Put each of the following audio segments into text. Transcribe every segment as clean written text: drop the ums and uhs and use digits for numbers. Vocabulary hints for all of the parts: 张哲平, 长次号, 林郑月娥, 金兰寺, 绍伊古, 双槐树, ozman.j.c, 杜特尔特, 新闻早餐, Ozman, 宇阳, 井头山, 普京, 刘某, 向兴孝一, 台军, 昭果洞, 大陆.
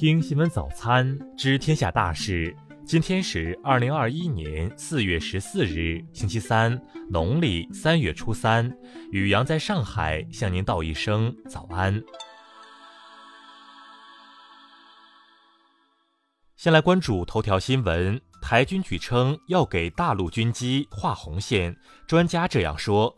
听新闻早餐，知天下大事。今天是2021年4月14日，星期三，农历3月初三。宇阳在上海向您道一声早安。先来关注头条新闻，台军举称要给大陆军机画红线，专家这样说。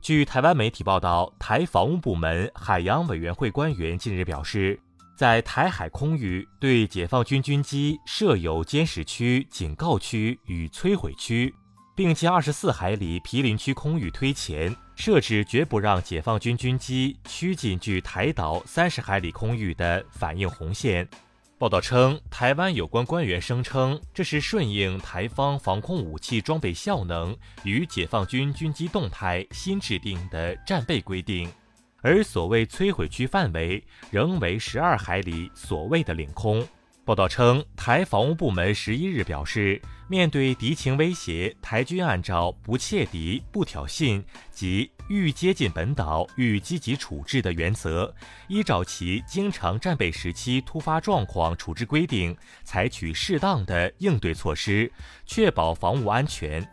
据台湾媒体报道，台防务部门海洋委员会官员近日表示，在台海空域对解放军军机设有监视区、警告区与摧毁区，并将24海里毗邻区空域推前，设置绝不让解放军军机趋近距台岛30海里空域的反应红线。报道称，台湾有关官员声称，这是顺应台方防空武器装备效能与解放军军机动态新制定的战备规定。而所谓摧毁区范围仍为12海里所谓的领空。报道称，台防务部门11日表示，面对敌情威胁，台军按照不窃敌、不挑衅及愈接近本岛愈积极处置的原则，依照其经常战备时期突发状况处置规定，采取适当的应对措施，确保防务安全。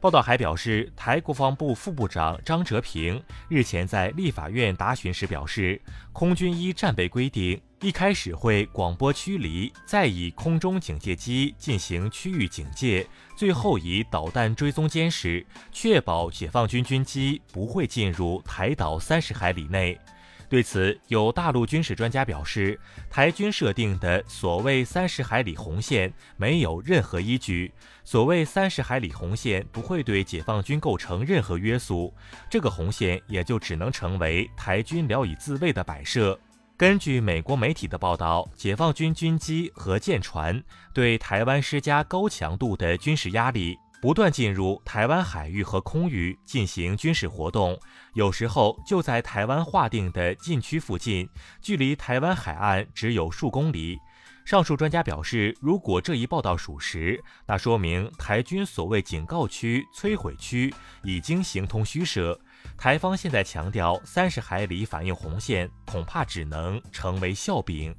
报道还表示，台国防部副部长张哲平日前在立法院答询时表示，空军依战备规定，一开始会广播驱离，再以空中警戒机进行区域警戒，最后以导弹追踪监视，确保解放军军机不会进入台岛30海里内。对此，有大陆军事专家表示，台军设定的所谓30海里红线没有任何依据，所谓30海里红线不会对解放军构成任何约束，这个红线也就只能成为台军聊以自卫的摆设。根据美国媒体的报道，解放军军机和舰船对台湾施加高强度的军事压力，不断进入台湾海域和空域进行军事活动，有时候就在台湾划定的禁区附近，距离台湾海岸只有数公里。上述专家表示，如果这一报道属实，那说明台军所谓警告区、摧毁区已经形同虚设，台方现在强调30海里反应红线，恐怕只能成为笑柄。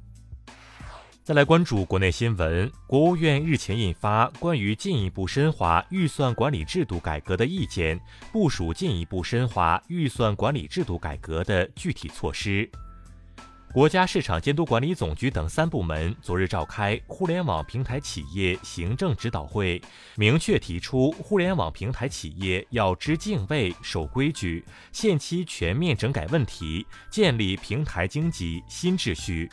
再来关注国内新闻，国务院日前印发关于进一步深化预算管理制度改革的意见，部署进一步深化预算管理制度改革的具体措施。国家市场监督管理总局等3部门昨日召开互联网平台企业行政指导会，明确提出，互联网平台企业要知敬畏、守规矩，限期全面整改问题，建立平台经济新秩序。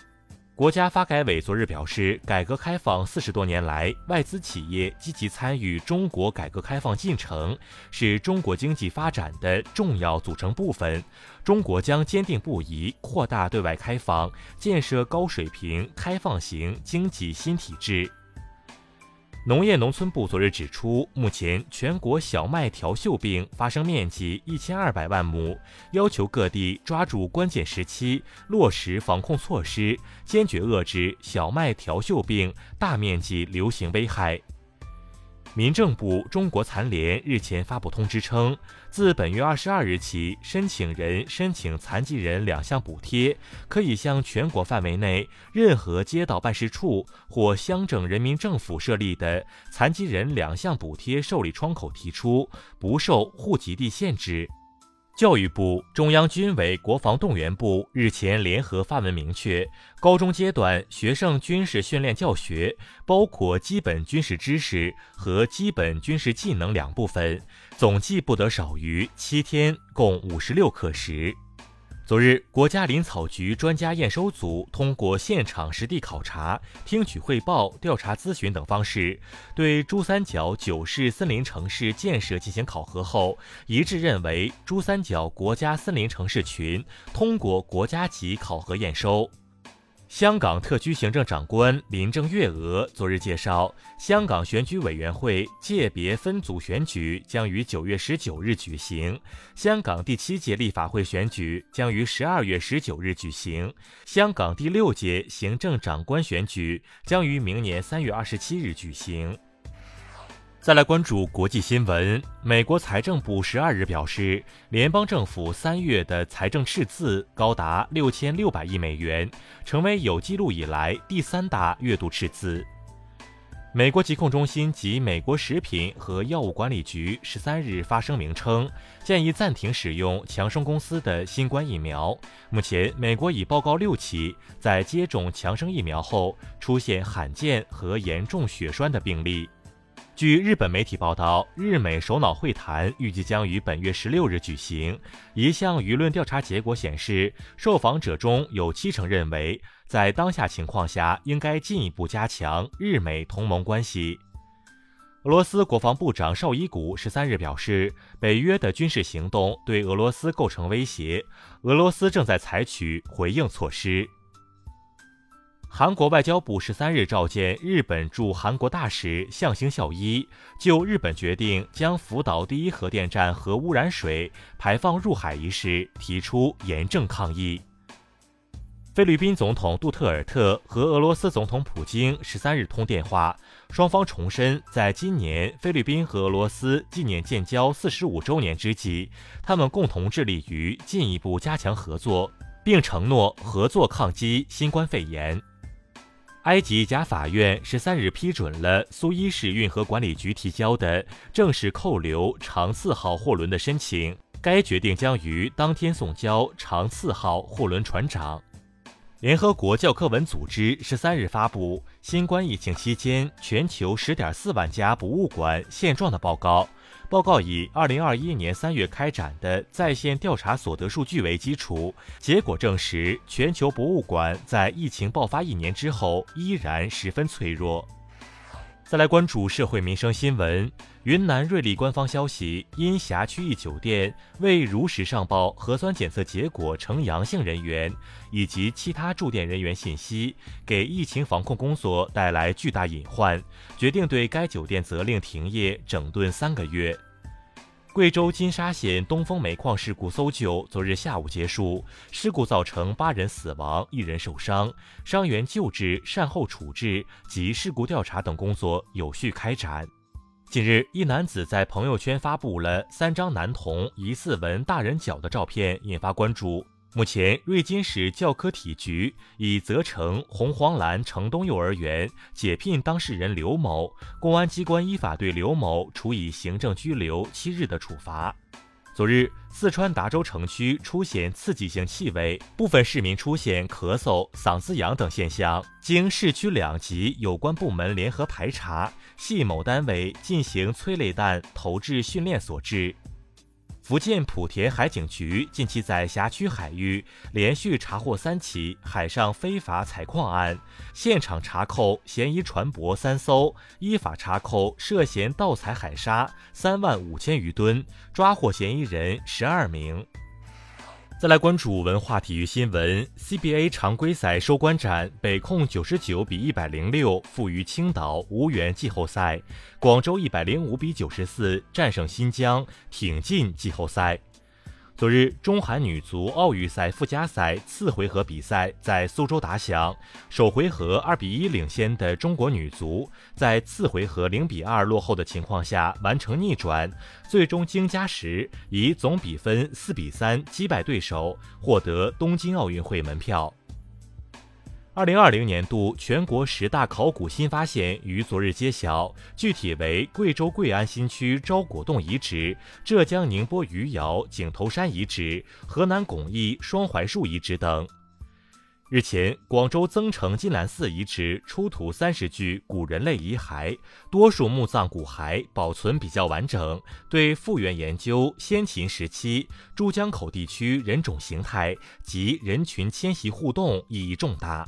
国家发改委昨日表示，改革开放40多年来，外资企业积极参与中国改革开放进程，是中国经济发展的重要组成部分。中国将坚定不移扩大对外开放，建设高水平开放型经济新体制。农业农村部昨日指出，目前全国小麦条锈病发生面积1200万亩，要求各地抓住关键时期，落实防控措施，坚决遏制小麦条锈病大面积流行危害。民政部、中国残联日前发布通知称，自本月22日起，申请人申请残疾人2项补贴，可以向全国范围内任何街道办事处或乡镇人民政府设立的残疾人2项补贴受理窗口提出，不受户籍地限制。教育部、中央军委国防动员部日前联合发文明确，高中阶段学生军事训练教学包括基本军事知识和基本军事技能2部分，总计不得少于7天，共56课时。昨日，国家林草局专家验收组通过现场实地考察、听取汇报、调查咨询等方式，对珠三角9市森林城市建设进行考核后，一致认为珠三角国家森林城市群通过国家级考核验收。香港特区行政长官林郑月娥昨日介绍，香港选举委员会界别分组选举将于9月19日举行，香港第7届立法会选举将于12月19日举行，香港第6届行政长官选举将于明年3月27日举行。再来关注国际新闻。美国财政部12日表示，联邦政府3月的财政赤字高达6600亿美元，成为有记录以来第三大月度赤字。美国疾控中心及美国食品和药物管理局13日发声明称，建议暂停使用强生公司的新冠疫苗。目前，美国已报告6起在接种强生疫苗后出现罕见和严重血栓的病例。据日本媒体报道，日美首脑会谈预计将于本月16日举行。一项舆论调查结果显示，受访者中有70%认为，在当下情况下应该进一步加强日美同盟关系。俄罗斯国防部长绍伊古13日表示，北约的军事行动对俄罗斯构成威胁，俄罗斯正在采取回应措施。韩国外交部13日召见日本驻韩国大使向兴孝一，就日本决定将福岛第一核电站核污染水排放入海一事提出严正抗议。菲律宾总统杜特尔特和俄罗斯总统普京13日通电话，双方重申在今年菲律宾和俄罗斯纪念建交45周年之际，他们共同致力于进一步加强合作，并承诺合作抗击新冠肺炎。埃及甲法院13日批准了苏伊士运河管理局提交的正式扣留长次号货轮的申请，该决定将于当天送交长次号货轮船长。联合国教科文组织13日发布《新冠疫情期间全球 10.4 万家博物馆现状的报告》，报告以2021年3月开展的在线调查所得数据为基础，结果证实全球博物馆在疫情爆发一年之后依然十分脆弱。再来关注社会民生新闻。云南瑞丽官方消息，因辖区一酒店未如实上报核酸检测结果呈阳性人员以及其他住店人员信息，给疫情防控工作带来巨大隐患，决定对该酒店责令停业整顿3个月。贵州金沙县东风煤矿事故搜救昨日下午结束，事故造成8人死亡，1人受伤，伤员救治、善后处置及事故调查等工作有序开展。近日，一男子在朋友圈发布了3张男童疑似闻大人脚的照片，引发关注。目前，瑞金市教科体局已责成红黄蓝城东幼儿园解聘当事人刘某，公安机关依法对刘某处以行政拘留7日的处罚。昨日，四川达州城区出现刺激性气味，部分市民出现咳嗽、嗓子痒等现象。经市区2级有关部门联合排查，系某单位进行催泪弹投掷训练所致。福建莆田海警局近期在辖区海域连续查获3起海上非法采矿案，现场查扣嫌疑船舶3艘，依法查扣涉嫌盗采海沙35000余吨，抓获嫌疑人12名。再来关注文化体育新闻。 CBA 常规赛收官战，北控99-106负于青岛，无缘季后赛。广州105-94战胜新疆，挺进季后赛。昨日，中韩女足奥运赛附加赛次回合比赛在苏州打响，首回合2-1领先的中国女足，在次回合0-2落后的情况下完成逆转，最终经加时以总比分4-3击败对手，获得东京奥运会门票。2020年度全国10大考古新发现于昨日揭晓，具体为贵州贵安新区昭果洞遗址、浙江宁波余姚井头山遗址、河南巩义双槐树遗址等。日前，广州增城金兰寺遗址出土30具古人类遗骸，多数墓葬骨骸保存比较完整，对复原研究先秦时期珠江口地区人种形态及人群迁徙互动意义重大。